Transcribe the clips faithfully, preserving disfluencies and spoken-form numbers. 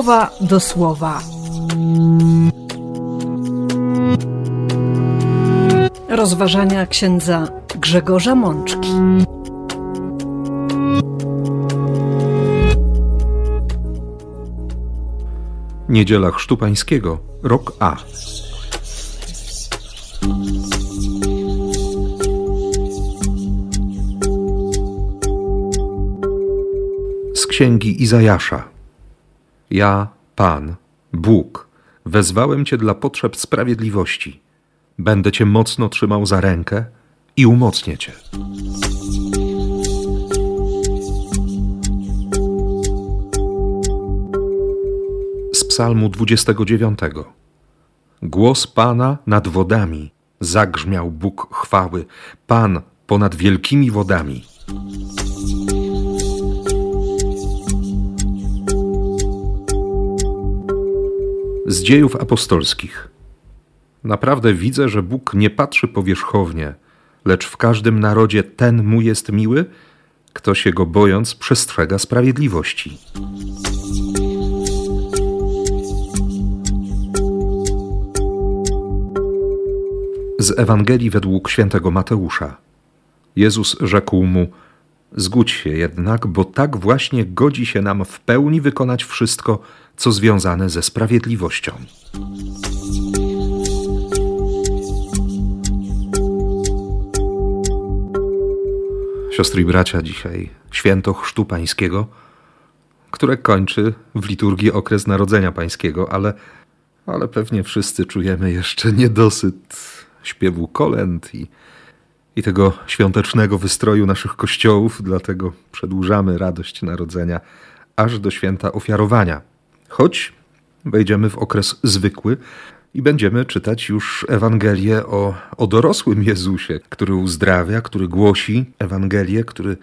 słowa do słowa. Rozważania księdza Grzegorza Mączki. Niedziela Chrztu Pańskiego, rok A. Z Księgi Izajasza. Ja, Pan, Bóg, wezwałem Cię dla potrzeb sprawiedliwości. Będę Cię mocno trzymał za rękę i umocnię Cię. Z Psalmu dwudziestego dziewiątego. Głos Pana nad wodami zagrzmiał Bóg chwały, Pan ponad wielkimi wodami. Z Dziejów Apostolskich. Naprawdę widzę, że Bóg nie patrzy powierzchownie, lecz w każdym narodzie ten mu jest miły, kto się go bojąc przestrzega sprawiedliwości. Z Ewangelii według świętego Mateusza. Jezus rzekł mu: zgódź się jednak, bo tak właśnie godzi się nam w pełni wykonać wszystko, co związane ze sprawiedliwością. Siostry i bracia, dzisiaj święto Chrztu Pańskiego, które kończy w liturgii okres Narodzenia Pańskiego, ale, ale pewnie wszyscy czujemy jeszcze niedosyt śpiewu kolęd i, i tego świątecznego wystroju naszych kościołów, dlatego przedłużamy radość Narodzenia aż do święta ofiarowania. Choć wejdziemy w okres zwykły i będziemy czytać już Ewangelię o, o dorosłym Jezusie, który uzdrawia, który głosi Ewangelię, który,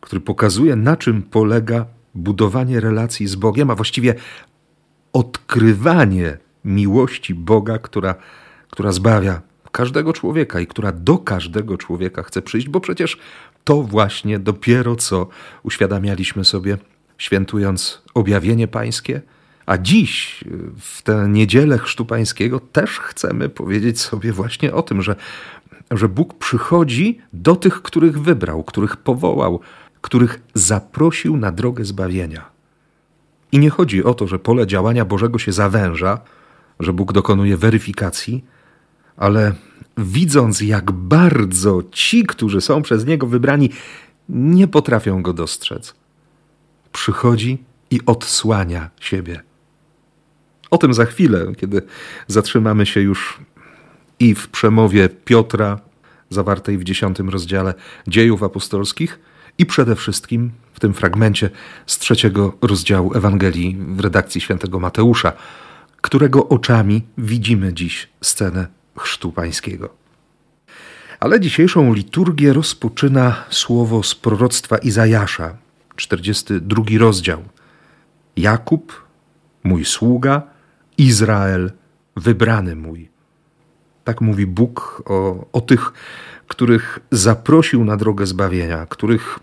który pokazuje, na czym polega budowanie relacji z Bogiem, a właściwie odkrywanie miłości Boga, która, która zbawia każdego człowieka i która do każdego człowieka chce przyjść, bo przecież to właśnie dopiero co uświadamialiśmy sobie, świętując objawienie Pańskie. A dziś, w tę niedzielę Chrztu Pańskiego, też chcemy powiedzieć sobie właśnie o tym, że, że Bóg przychodzi do tych, których wybrał, których powołał, których zaprosił na drogę zbawienia. I nie chodzi o to, że pole działania Bożego się zawęża, że Bóg dokonuje weryfikacji, ale widząc, jak bardzo ci, którzy są przez Niego wybrani, nie potrafią Go dostrzec, przychodzi i odsłania siebie. O tym za chwilę, kiedy zatrzymamy się już i w przemowie Piotra, zawartej w dziesiątym rozdziale Dziejów Apostolskich, i przede wszystkim w tym fragmencie z trzeciego rozdziału Ewangelii w redakcji świętego Mateusza, którego oczami widzimy dziś scenę Chrztu Pańskiego. Ale dzisiejszą liturgię rozpoczyna słowo z proroctwa Izajasza, czterdziesty drugi rozdział. Jakub, mój sługa, Izrael, wybrany mój. Tak mówi Bóg o, o tych, których zaprosił na drogę zbawienia, których,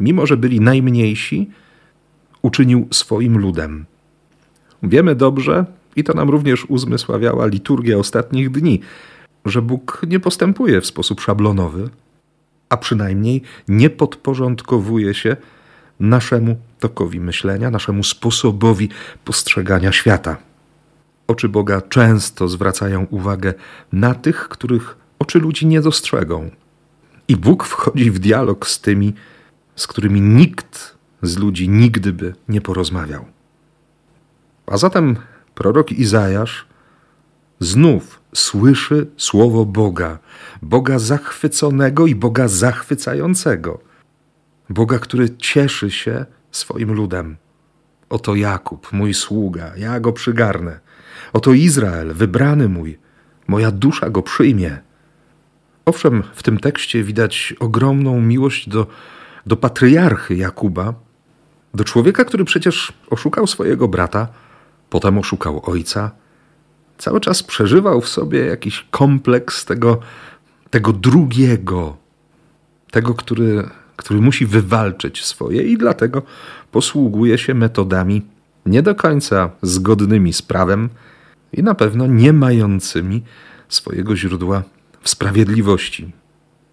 mimo że byli najmniejsi, uczynił swoim ludem. Wiemy dobrze, i to nam również uzmysławiała liturgia ostatnich dni, że Bóg nie postępuje w sposób szablonowy, a przynajmniej nie podporządkowuje się naszemu tokowi myślenia, naszemu sposobowi postrzegania świata. Oczy Boga często zwracają uwagę na tych, których oczy ludzi nie dostrzegą. I Bóg wchodzi w dialog z tymi, z którymi nikt z ludzi nigdy by nie porozmawiał. A zatem prorok Izajasz znów słyszy słowo Boga, Boga zachwyconego i Boga zachwycającego. Boga, który cieszy się swoim ludem. Oto Jakub, mój sługa, ja go przygarnę. Oto Izrael, wybrany mój, moja dusza go przyjmie. Owszem, w tym tekście widać ogromną miłość do, do patriarchy Jakuba, do człowieka, który przecież oszukał swojego brata, potem oszukał ojca. Cały czas przeżywał w sobie jakiś kompleks tego, tego drugiego, tego, który... który musi wywalczyć swoje i dlatego posługuje się metodami nie do końca zgodnymi z prawem i na pewno nie mającymi swojego źródła w sprawiedliwości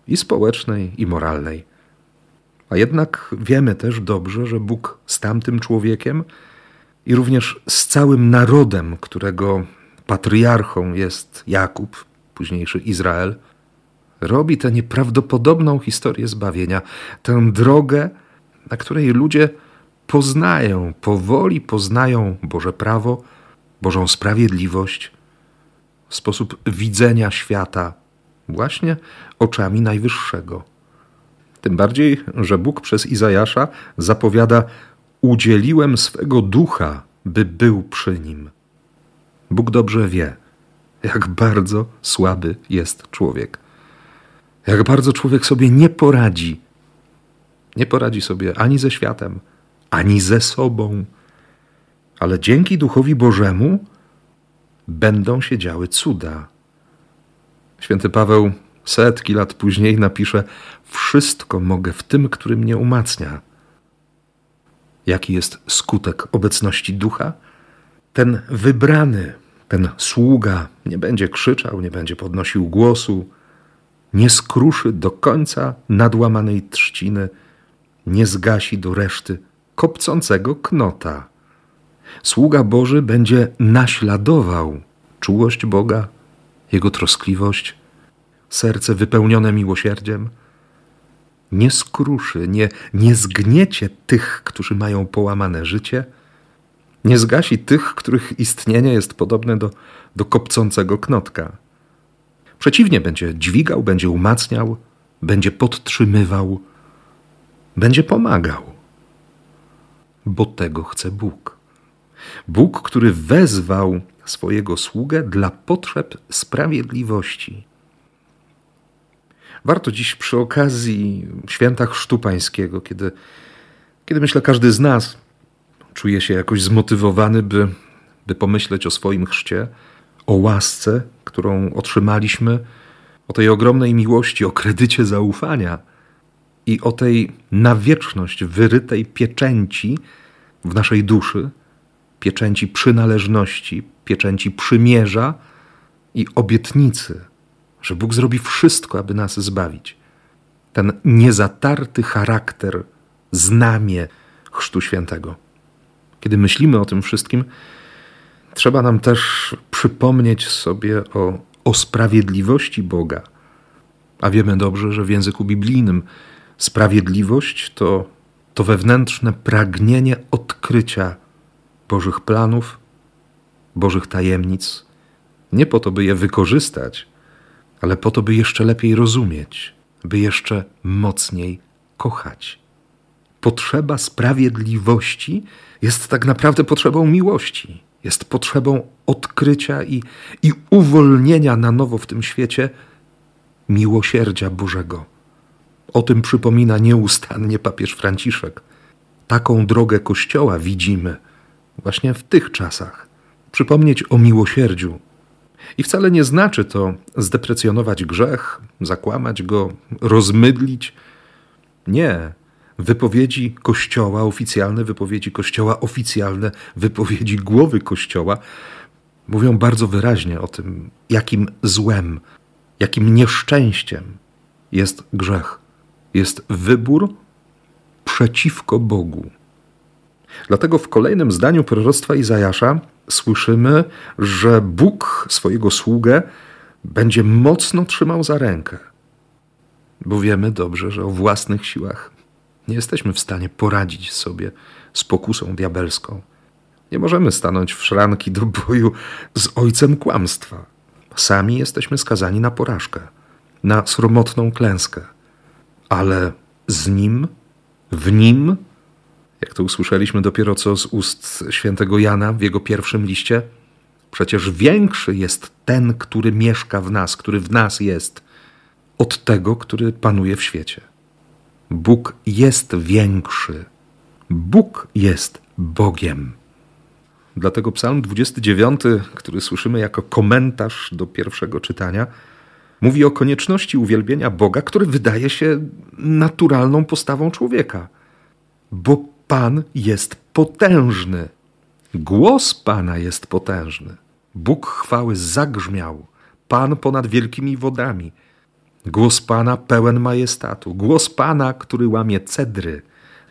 i społecznej, i moralnej. A jednak wiemy też dobrze, że Bóg z tamtym człowiekiem i również z całym narodem, którego patriarchą jest Jakub, późniejszy Izrael, robi tę nieprawdopodobną historię zbawienia, tę drogę, na której ludzie poznają, powoli poznają Boże prawo, Bożą sprawiedliwość, sposób widzenia świata właśnie oczami Najwyższego. Tym bardziej, że Bóg przez Izajasza zapowiada: udzieliłem swego ducha, by był przy nim. Bóg dobrze wie, jak bardzo słaby jest człowiek. Jak bardzo człowiek sobie nie poradzi. Nie poradzi sobie ani ze światem, ani ze sobą. Ale dzięki Duchowi Bożemu będą się działy cuda. Święty Paweł setki lat później napisze: wszystko mogę w tym, który mnie umacnia. Jaki jest skutek obecności Ducha? Ten wybrany, ten sługa nie będzie krzyczał, nie będzie podnosił głosu, nie skruszy do końca nadłamanej trzciny, nie zgasi do reszty kopcącego knota. Sługa Boży będzie naśladował czułość Boga, Jego troskliwość, serce wypełnione miłosierdziem. Nie skruszy, nie, nie zgniecie tych, którzy mają połamane życie, nie zgasi tych, których istnienie jest podobne do, do kopcącego knotka. Przeciwnie, będzie dźwigał, będzie umacniał, będzie podtrzymywał, będzie pomagał. Bo tego chce Bóg. Bóg, który wezwał swojego sługę dla potrzeb sprawiedliwości. Warto dziś przy okazji święta Chrztu Pańskiego, kiedy, kiedy myślę, każdy z nas czuje się jakoś zmotywowany, by, by pomyśleć o swoim chrzcie, o łasce, którą otrzymaliśmy, o tej ogromnej miłości, o kredycie zaufania i o tej na wieczność wyrytej pieczęci w naszej duszy, pieczęci przynależności, pieczęci przymierza i obietnicy, że Bóg zrobi wszystko, aby nas zbawić. Ten niezatarty charakter, znamie Chrztu Świętego. Kiedy myślimy o tym wszystkim, trzeba nam też przypomnieć sobie o, o sprawiedliwości Boga. A wiemy dobrze, że w języku biblijnym sprawiedliwość to, to wewnętrzne pragnienie odkrycia Bożych planów, Bożych tajemnic. Nie po to, by je wykorzystać, ale po to, by jeszcze lepiej rozumieć, by jeszcze mocniej kochać. Potrzeba sprawiedliwości jest tak naprawdę potrzebą miłości. Jest potrzebą odkrycia i, i uwolnienia na nowo w tym świecie miłosierdzia Bożego. O tym przypomina nieustannie papież Franciszek. Taką drogę Kościoła widzimy właśnie w tych czasach. Przypomnieć o miłosierdziu. I wcale nie znaczy to zdeprecjonować grzech, zakłamać go, rozmydlić. Nie. Wypowiedzi Kościoła, oficjalne wypowiedzi Kościoła, oficjalne wypowiedzi głowy Kościoła mówią bardzo wyraźnie o tym, jakim złem, jakim nieszczęściem jest grzech. Jest wybór przeciwko Bogu. Dlatego w kolejnym zdaniu proroctwa Izajasza słyszymy, że Bóg swojego sługę będzie mocno trzymał za rękę. Bo wiemy dobrze, że o własnych siłach nie jesteśmy w stanie poradzić sobie z pokusą diabelską. Nie możemy stanąć w szranki do boju z ojcem kłamstwa. Sami jesteśmy skazani na porażkę, na sromotną klęskę. Ale z nim, w nim, jak to usłyszeliśmy dopiero co z ust świętego Jana w jego pierwszym liście, przecież większy jest ten, który mieszka w nas, który w nas jest, od tego, który panuje w świecie. Bóg jest większy. Bóg jest Bogiem. Dlatego Psalm dwudziesty dziewiąty, który słyszymy jako komentarz do pierwszego czytania, mówi o konieczności uwielbienia Boga, który wydaje się naturalną postawą człowieka. Bo Pan jest potężny. Głos Pana jest potężny. Bóg chwały zagrzmiał. Pan ponad wielkimi wodami. Głos Pana pełen majestatu. Głos Pana, który łamie cedry,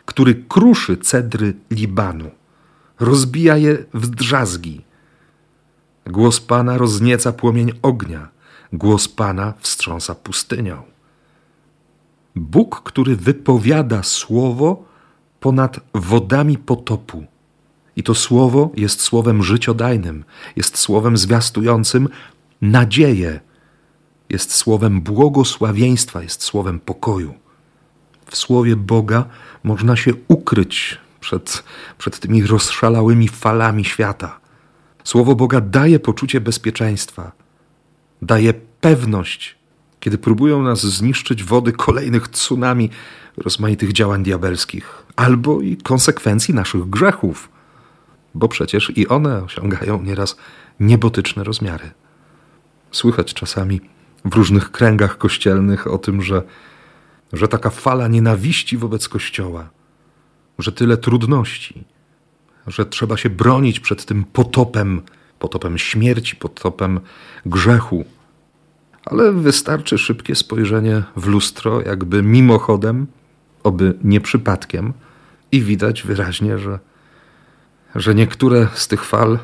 który kruszy cedry Libanu. Rozbija je w drzazgi. Głos Pana roznieca płomień ognia. Głos Pana wstrząsa pustynią. Bóg, który wypowiada słowo ponad wodami potopu. I to słowo jest słowem życiodajnym, jest słowem zwiastującym nadzieję, jest słowem błogosławieństwa, jest słowem pokoju. W słowie Boga można się ukryć przed, przed tymi rozszalałymi falami świata. Słowo Boga daje poczucie bezpieczeństwa, daje pewność, kiedy próbują nas zniszczyć wody kolejnych tsunami rozmaitych działań diabelskich albo i konsekwencji naszych grzechów, bo przecież i one osiągają nieraz niebotyczne rozmiary. Słychać czasami w różnych kręgach kościelnych o tym, że, że taka fala nienawiści wobec Kościoła, że tyle trudności, że trzeba się bronić przed tym potopem, potopem śmierci, potopem grzechu. Ale wystarczy szybkie spojrzenie w lustro, jakby mimochodem, oby nie przypadkiem, i widać wyraźnie, że, że niektóre z tych fal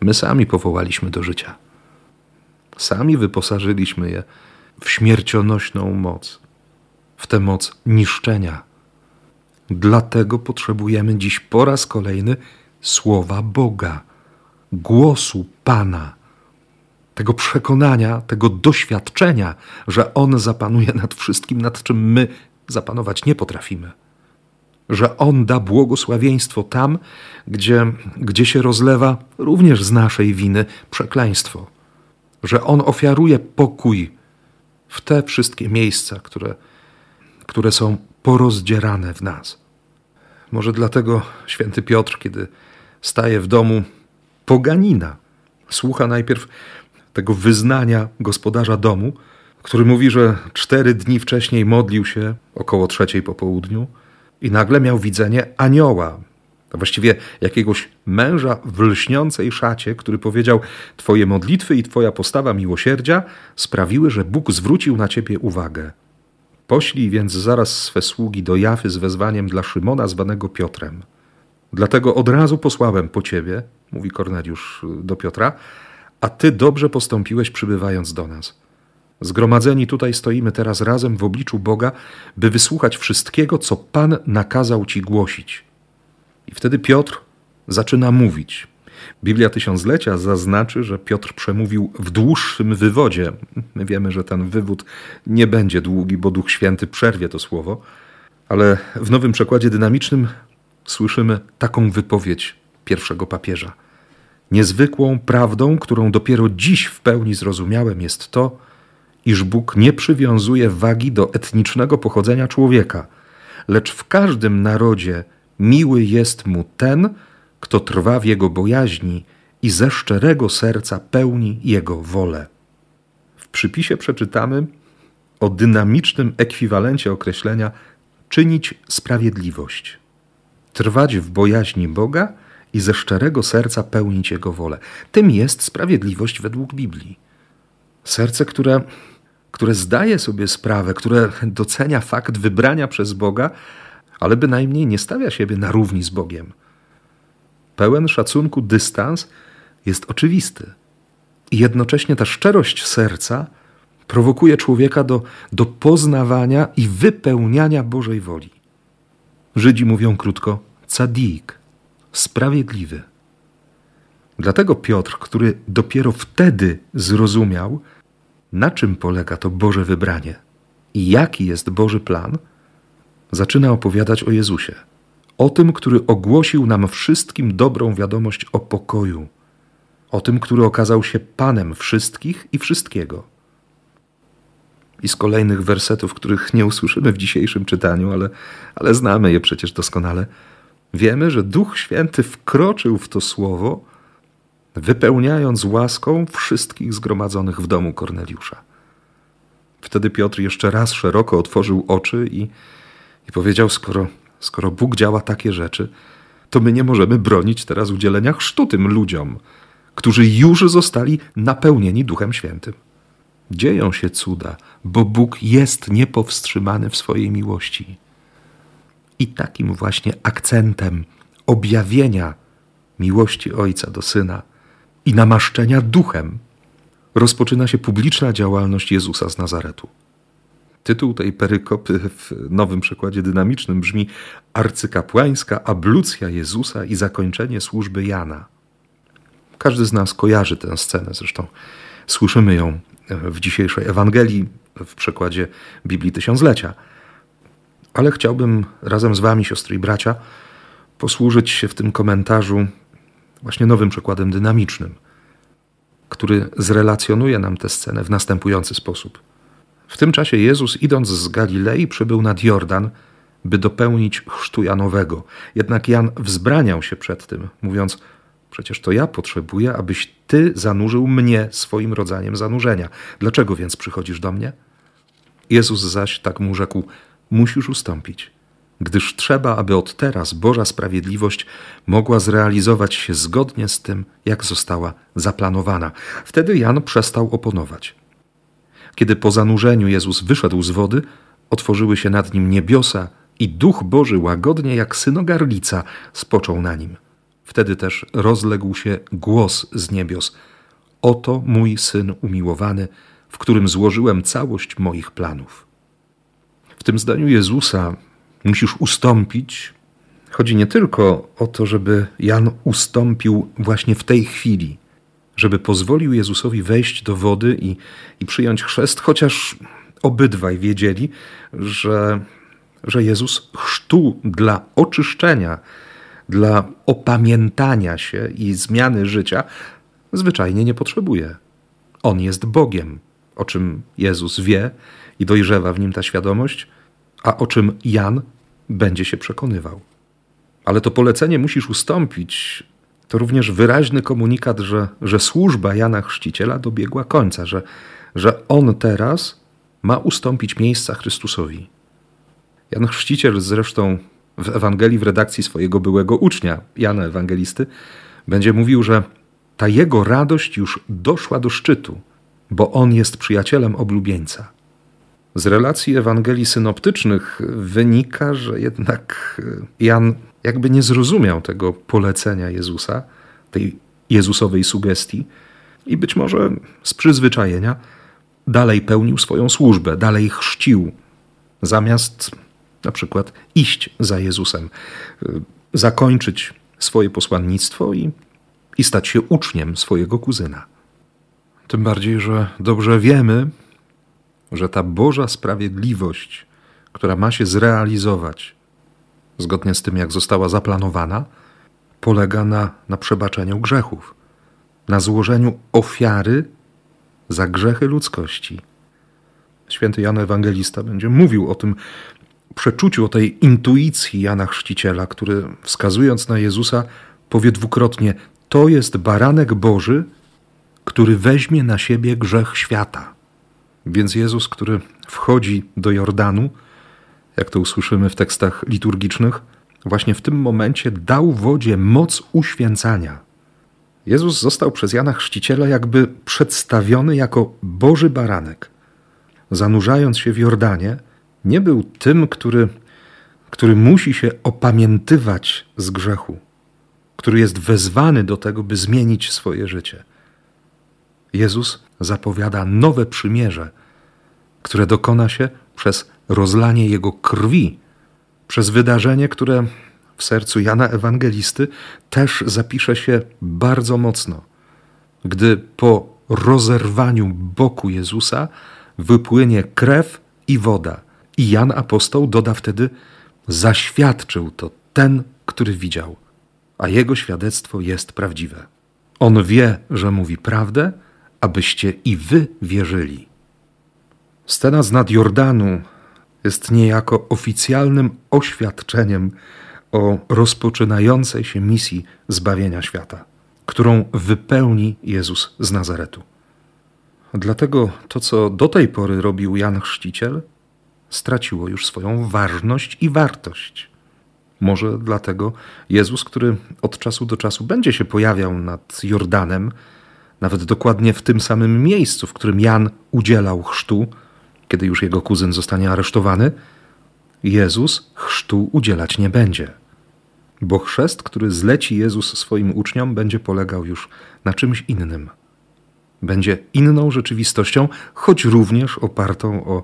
my sami powołaliśmy do życia. Sami wyposażyliśmy je w śmiercionośną moc, w tę moc niszczenia. Dlatego potrzebujemy dziś po raz kolejny słowa Boga, głosu Pana, tego przekonania, tego doświadczenia, że On zapanuje nad wszystkim, nad czym my zapanować nie potrafimy. Że On da błogosławieństwo tam, gdzie, gdzie się rozlewa również z naszej winy przekleństwo. Że On ofiaruje pokój w te wszystkie miejsca, które, które są porozdzierane w nas. Może dlatego święty Piotr, kiedy staje w domu poganina, słucha najpierw tego wyznania gospodarza domu, który mówi, że cztery dni wcześniej modlił się około trzeciej po południu i nagle miał widzenie anioła, a właściwie jakiegoś męża w lśniącej szacie, który powiedział: twoje modlitwy i twoja postawa miłosierdzia sprawiły, że Bóg zwrócił na ciebie uwagę. Poślij więc zaraz swe sługi do Jafy z wezwaniem dla Szymona, zwanego Piotrem. Dlatego od razu posłałem po ciebie, mówi Korneliusz do Piotra, a ty dobrze postąpiłeś, przybywając do nas. Zgromadzeni tutaj stoimy teraz razem w obliczu Boga, by wysłuchać wszystkiego, co Pan nakazał ci głosić. I wtedy Piotr zaczyna mówić. Biblia Tysiąclecia zaznaczy, że Piotr przemówił w dłuższym wywodzie. My wiemy, że ten wywód nie będzie długi, bo Duch Święty przerwie to słowo. Ale w Nowym Przekładzie Dynamicznym słyszymy taką wypowiedź pierwszego papieża. Niezwykłą prawdą, którą dopiero dziś w pełni zrozumiałem, jest to, iż Bóg nie przywiązuje wagi do etnicznego pochodzenia człowieka, lecz w każdym narodzie miły jest mu ten, kto trwa w jego bojaźni i ze szczerego serca pełni jego wolę. W przypisie przeczytamy o dynamicznym ekwiwalencie określenia czynić sprawiedliwość. Trwać w bojaźni Boga i ze szczerego serca pełnić Jego wolę. Tym jest sprawiedliwość według Biblii. Serce, które, które zdaje sobie sprawę, które docenia fakt wybrania przez Boga, ale bynajmniej nie stawia siebie na równi z Bogiem. Pełen szacunku dystans jest oczywisty. I jednocześnie ta szczerość serca prowokuje człowieka do, do poznawania i wypełniania Bożej woli. Żydzi mówią krótko tzadik, sprawiedliwy. Dlatego Piotr, który dopiero wtedy zrozumiał, na czym polega to Boże wybranie i jaki jest Boży plan, zaczyna opowiadać o Jezusie. O tym, który ogłosił nam wszystkim dobrą wiadomość o pokoju. O tym, który okazał się Panem wszystkich i wszystkiego. I z kolejnych wersetów, których nie usłyszymy w dzisiejszym czytaniu, ale, ale znamy je przecież doskonale, wiemy, że Duch Święty wkroczył w to słowo, wypełniając łaską wszystkich zgromadzonych w domu Korneliusza. Wtedy Piotr jeszcze raz szeroko otworzył oczy i, i powiedział, skoro, skoro Bóg działa takie rzeczy, to my nie możemy bronić teraz udzielenia chrztu tym ludziom, którzy już zostali napełnieni Duchem Świętym. Dzieją się cuda, bo Bóg jest niepowstrzymany w swojej miłości. I takim właśnie akcentem objawienia miłości Ojca do Syna i namaszczenia Duchem rozpoczyna się publiczna działalność Jezusa z Nazaretu. Tytuł tej perykopy w nowym przekładzie dynamicznym brzmi Arcykapłańska ablucja Jezusa i zakończenie służby Jana. Każdy z nas kojarzy tę scenę, zresztą słyszymy ją w dzisiejszej Ewangelii, w przekładzie Biblii Tysiąclecia. Ale chciałbym razem z wami, siostry i bracia, posłużyć się w tym komentarzu właśnie nowym przekładem dynamicznym, który zrelacjonuje nam tę scenę w następujący sposób. W tym czasie Jezus, idąc z Galilei, przybył nad Jordan, by dopełnić chrztu Janowego. Jednak Jan wzbraniał się przed tym, mówiąc: przecież to ja potrzebuję, abyś ty zanurzył mnie swoim rodzajem zanurzenia. Dlaczego więc przychodzisz do mnie? Jezus zaś tak mu rzekł: musisz ustąpić, gdyż trzeba, aby od teraz Boża sprawiedliwość mogła zrealizować się zgodnie z tym, jak została zaplanowana. Wtedy Jan przestał oponować. Kiedy po zanurzeniu Jezus wyszedł z wody, otworzyły się nad nim niebiosa i Duch Boży łagodnie jak synogarlica spoczął na nim. Wtedy też rozległ się głos z niebios: oto mój Syn umiłowany, w którym złożyłem całość moich planów. W tym zdaniu Jezusa musisz ustąpić. Chodzi nie tylko o to, żeby Jan ustąpił właśnie w tej chwili, żeby pozwolił Jezusowi wejść do wody i, i przyjąć chrzest, chociaż obydwaj wiedzieli, że, że Jezus chrztu dla oczyszczenia, dla opamiętania się i zmiany życia zwyczajnie nie potrzebuje. On jest Bogiem, o czym Jezus wie i dojrzewa w nim ta świadomość, a o czym Jan będzie się przekonywał. Ale to polecenie musisz ustąpić to również wyraźny komunikat, że, że służba Jana Chrzciciela dobiegła końca, że, że on teraz ma ustąpić miejsca Chrystusowi. Jan Chrzciciel zresztą w Ewangelii w redakcji swojego byłego ucznia, Jana Ewangelisty, będzie mówił, że ta jego radość już doszła do szczytu, bo on jest przyjacielem oblubieńca. Z relacji Ewangelii synoptycznych wynika, że jednak Jan jakby nie zrozumiał tego polecenia Jezusa, tej Jezusowej sugestii i być może z przyzwyczajenia dalej pełnił swoją służbę, dalej chrzcił, zamiast na przykład iść za Jezusem, zakończyć swoje posłannictwo i, i stać się uczniem swojego kuzyna. Tym bardziej, że dobrze wiemy, że ta Boża sprawiedliwość, która ma się zrealizować zgodnie z tym, jak została zaplanowana, polega na, na przebaczeniu grzechów, na złożeniu ofiary za grzechy ludzkości. Święty Jan Ewangelista będzie mówił o tym przeczuciu, o tej intuicji Jana Chrzciciela, który wskazując na Jezusa powie dwukrotnie: to jest baranek Boży, który weźmie na siebie grzech świata. Więc Jezus, który wchodzi do Jordanu, jak to usłyszymy w tekstach liturgicznych, właśnie w tym momencie dał wodzie moc uświęcania. Jezus został przez Jana Chrzciciela jakby przedstawiony jako Boży baranek. Zanurzając się w Jordanie, nie był tym, który, który musi się opamiętywać z grzechu, który jest wezwany do tego, by zmienić swoje życie. Jezus zapowiada nowe przymierze, które dokona się przez rozlanie Jego krwi, przez wydarzenie, które w sercu Jana Ewangelisty też zapisze się bardzo mocno, gdy po rozerwaniu boku Jezusa wypłynie krew i woda. I Jan apostoł doda wtedy: zaświadczył to ten, który widział, a jego świadectwo jest prawdziwe. On wie, że mówi prawdę, abyście i wy wierzyli. Scena z nad Jordanu jest niejako oficjalnym oświadczeniem o rozpoczynającej się misji zbawienia świata, którą wypełni Jezus z Nazaretu. Dlatego to, co do tej pory robił Jan Chrzciciel, straciło już swoją ważność i wartość. Może dlatego Jezus, który od czasu do czasu będzie się pojawiał nad Jordanem, nawet dokładnie w tym samym miejscu, w którym Jan udzielał chrztu, kiedy już jego kuzyn zostanie aresztowany, Jezus chrztu udzielać nie będzie. Bo chrzest, który zleci Jezus swoim uczniom, będzie polegał już na czymś innym. Będzie inną rzeczywistością, choć również opartą o,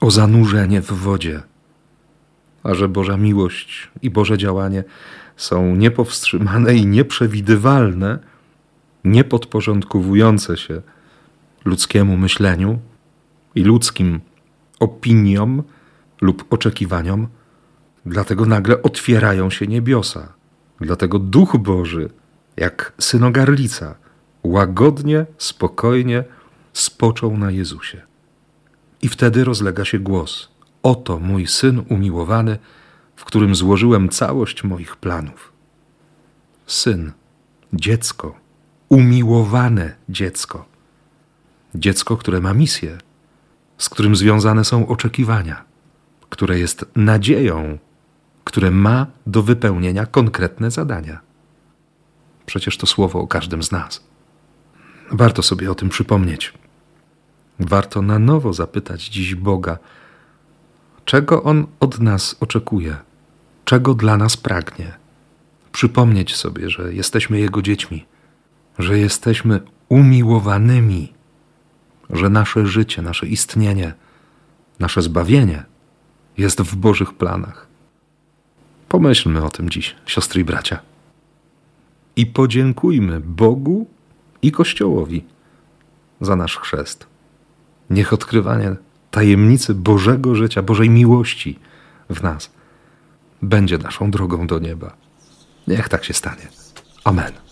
o zanurzenie w wodzie. A że Boża miłość i Boże działanie są niepowstrzymane i nieprzewidywalne, niepodporządkowujące się ludzkiemu myśleniu i ludzkim opiniom lub oczekiwaniom, dlatego nagle otwierają się niebiosa. Dlatego Duch Boży, jak synogarlica, łagodnie, spokojnie spoczął na Jezusie. I wtedy rozlega się głos: oto mój Syn umiłowany, w którym złożyłem całość moich planów. Syn, dziecko, umiłowane dziecko. Dziecko, które ma misję, z którym związane są oczekiwania, które jest nadzieją, które ma do wypełnienia konkretne zadania. Przecież to słowo o każdym z nas. Warto sobie o tym przypomnieć. Warto na nowo zapytać dziś Boga, czego On od nas oczekuje, czego dla nas pragnie. Przypomnieć sobie, że jesteśmy Jego dziećmi, że jesteśmy umiłowanymi, że nasze życie, nasze istnienie, nasze zbawienie jest w Bożych planach. Pomyślmy o tym dziś, siostry i bracia. I podziękujmy Bogu i Kościołowi za nasz chrzest. Niech odkrywanie tajemnicy Bożego życia, Bożej miłości w nas będzie naszą drogą do nieba. Niech tak się stanie. Amen.